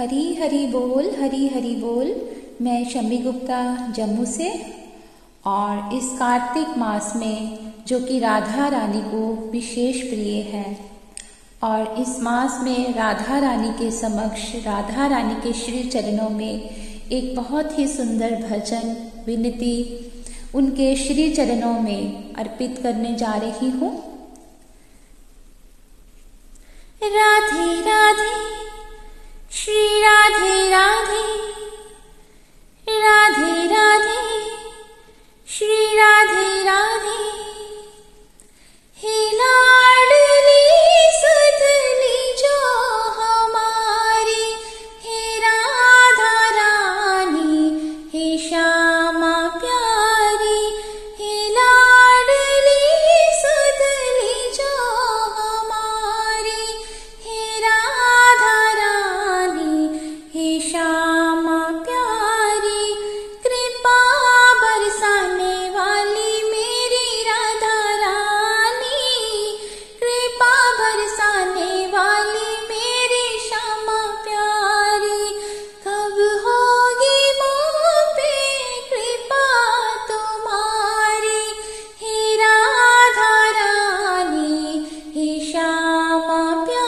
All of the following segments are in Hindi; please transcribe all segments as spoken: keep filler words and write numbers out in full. हरी हरी बोल, हरी हरी बोल। मैं शम्मी गुप्ता जम्मू से, और इस कार्तिक मास में जो कि राधा रानी को विशेष प्रिय है, और इस मास में राधा रानी के समक्ष, राधा रानी के श्री चरणों में एक बहुत ही सुंदर भजन, विनती उनके श्री चरणों में अर्पित करने जा रही हूँ। राधे राधे श्री राधे राधे, राधे राधे श्री राधे राधे। हे लाडली सुतली जो हमारी, हे राधा रानी, हे श्यामा प्यारी। हे लाडली सुतली जो हमारी, हे राधा श्यामा प्यारी। कृपा बरसाने वाली मेरी राधा रानी, कृपा बरसाने वाली मेरी श्यामा प्यारी। कब होगी मुझ पे कृपा तुम्हारी, हे राधा रानी, हे श्यामा प्यारी।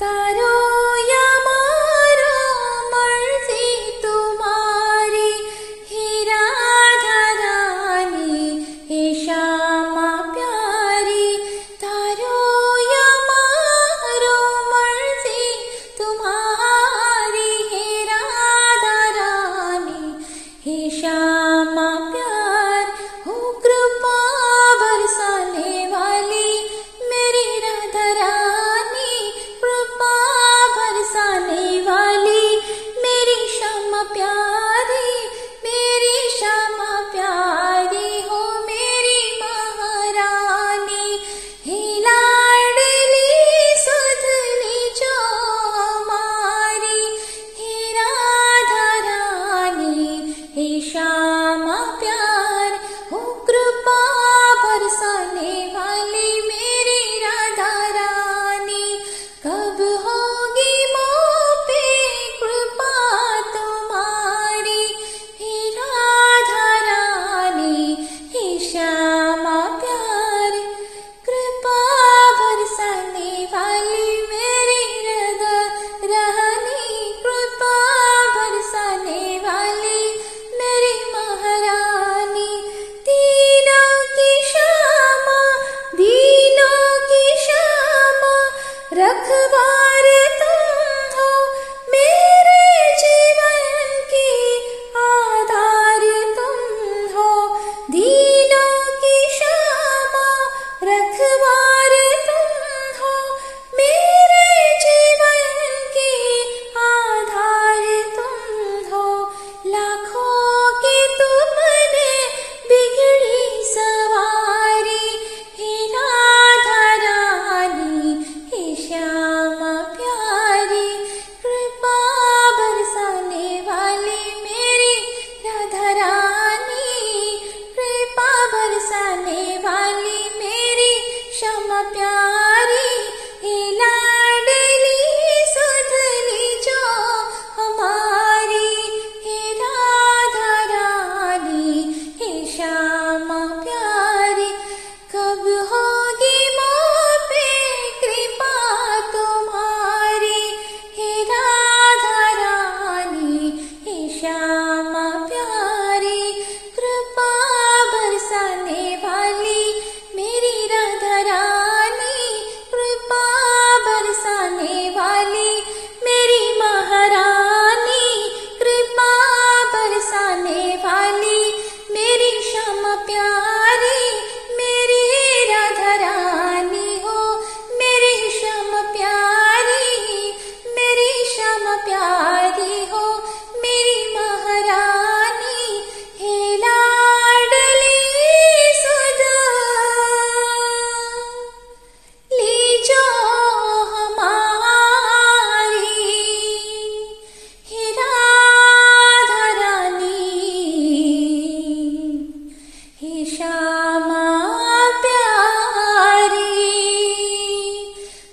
तारो या मारो मर्जी तुम्हारी, जाने वाली मेरी श्यामा प्यारी, मेरी राधा रानी हो, मेरी श्यामा प्यारी, मेरी श्यामा प्यारी हो, मेरी महारानी हे लाडली सुधा। लीजो हमारी हे राधा रानी, हे श्यामा प्यारी,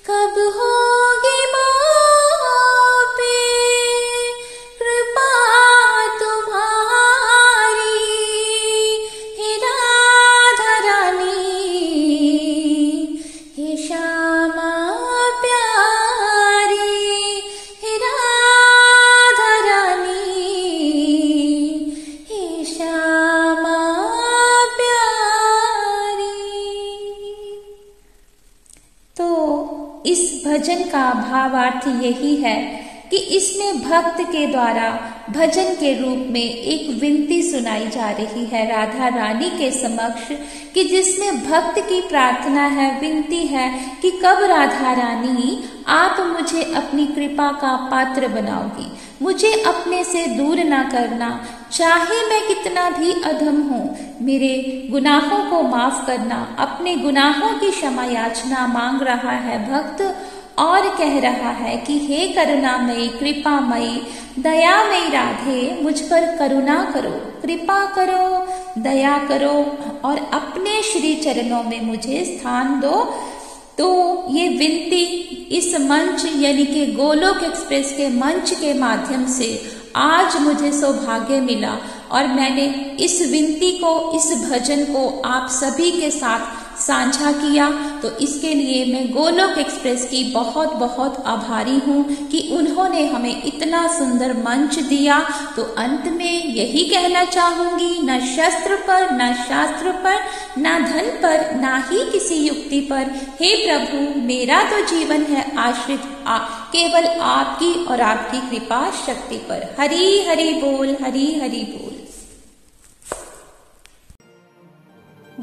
कब होगी माँ पे कृपा तुम्हारी। हे राधा रानी, हे श्यामा प्यारी, हे राधा रानी, हे श्यामा प्यारी। तो इस भजन का भावार्थ यही है कि इसमें भक्त के द्वारा भजन के रूप में एक विनती सुनाई जा रही है राधा रानी के समक्ष, कि जिसमें भक्त की प्रार्थना है, विनती है कि कब राधा रानी आप मुझे अपनी कृपा का पात्र बनाओगी, मुझे अपने से दूर ना करना, चाहे मैं कितना भी अधम हूँ मेरे गुनाहों को माफ करना। अपने गुनाहों की क्षमा याचना मांग रहा है भक्त और कह रहा है कि हे करुणामयी, कृपामयी, दयामयी राधे, मुझ पर करुणा करो, कृपा करो, दया करो और अपने श्री चरणों में मुझे स्थान दो। तो ये विनती इस मंच यानी कि गोलोक एक्सप्रेस के मंच के माध्यम से आज मुझे सौभाग्य मिला और मैंने इस विनती को, इस भजन को आप सभी के साथ साझा किया। तो इसके लिए मैं गोलोक एक्सप्रेस की बहुत बहुत आभारी हूँ कि उन्होंने हमें इतना सुंदर मंच दिया। तो अंत में यही कहना चाहूँगी, न शस्त्र पर, न शास्त्र पर, न धन पर, ना ही किसी युक्ति पर, हे प्रभु मेरा तो जीवन है आश्रित आ, केवल आपकी और आपकी कृपा शक्ति पर। हरि हरि बोल, हरि हरि बोल।